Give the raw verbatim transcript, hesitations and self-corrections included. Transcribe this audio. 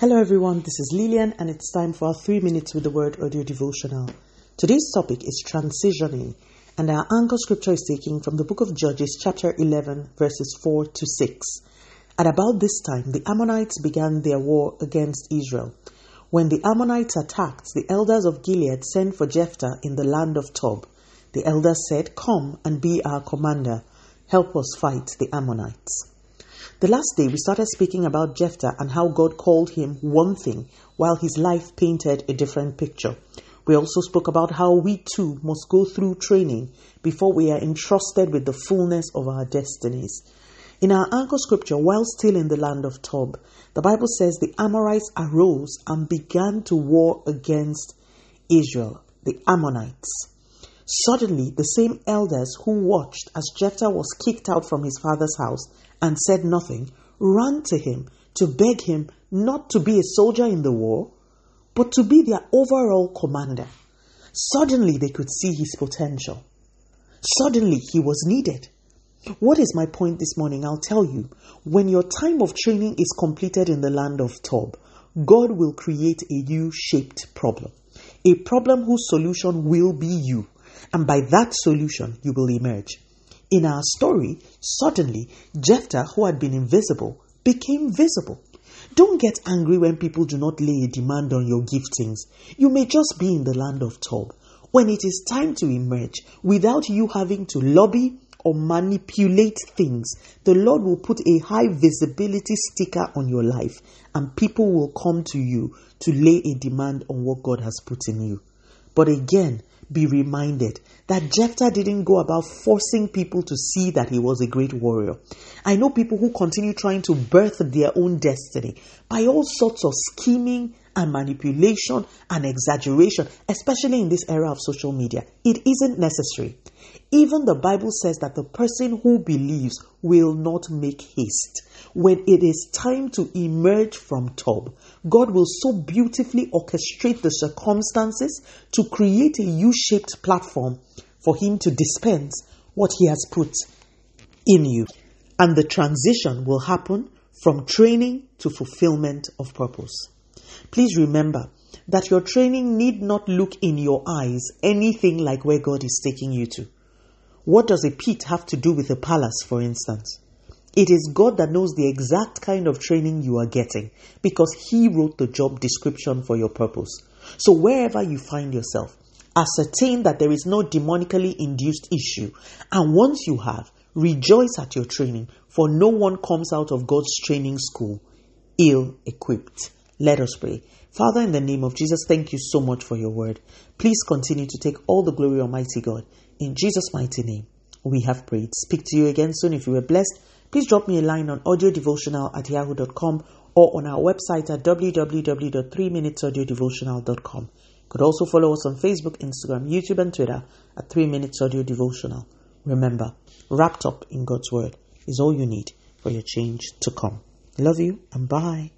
Hello everyone, this is Lillian and it's time for our three minutes with the word audio devotional. Today's topic is transitioning and our anchor scripture is taken from the book of Judges chapter eleven verses four to six. At about this time the Ammonites began their war against Israel. When the Ammonites attacked, the elders of Gilead sent for Jephthah in the land of Tob. The elders said, "Come and be our commander. Help us fight the Ammonites." The last day we started speaking about Jephthah and how God called him one thing while his life painted a different picture. We also spoke about how we too must go through training before we are entrusted with the fullness of our destinies. In our anchor scripture, while still in the land of Tob, the Bible says the Amorites arose and began to war against Israel, the Ammonites. Suddenly, the same elders who watched as Jephthah was kicked out from his father's house and said nothing, ran to him to beg him not to be a soldier in the war, but to be their overall commander. Suddenly, they could see his potential. Suddenly, he was needed. What is my point this morning? I'll tell you. When your time of training is completed in the land of Tob, God will create a U-shaped problem, a problem whose solution will be you. And by that solution, you will emerge. In our story, suddenly, Jephthah, who had been invisible, became visible. Don't get angry when people do not lay a demand on your giftings. You may just be in the land of Tob. When it is time to emerge, without you having to lobby or manipulate things, the Lord will put a high visibility sticker on your life, and people will come to you to lay a demand on what God has put in you. But again, be reminded that Jephthah didn't go about forcing people to see that he was a great warrior. I know people who continue trying to birth their own destiny by all sorts of scheming and manipulation and exaggeration, especially in this era of social media. It isn't necessary. Even the Bible says that the person who believes will not make haste. When it is time to emerge from Tob, God will so beautifully orchestrate the circumstances to create a U-shaped platform for him to dispense what he has put in you. And the transition will happen from training to fulfillment of purpose. Please remember that your training need not look in your eyes anything like where God is taking you to. What does a pit have to do with a palace, for instance? It is God that knows the exact kind of training you are getting because he wrote the job description for your purpose. So wherever you find yourself, ascertain that there is no demonically induced issue. And once you have, rejoice at your training, for no one comes out of God's training school ill-equipped. Let us pray. Father, in the name of Jesus, thank you so much for your word. Please continue to take all the glory, Almighty God. In Jesus' mighty name, we have prayed. Speak to you again soon. If you were blessed, please drop me a line on audiodevotional at yahoo dot com or on our website at w w w dot three minutes audio devotional dot com. You could also follow us on Facebook, Instagram, YouTube, and Twitter at three minutes audio devotional. Remember, wrapped up in God's word is all you need for your change to come. Love you and bye.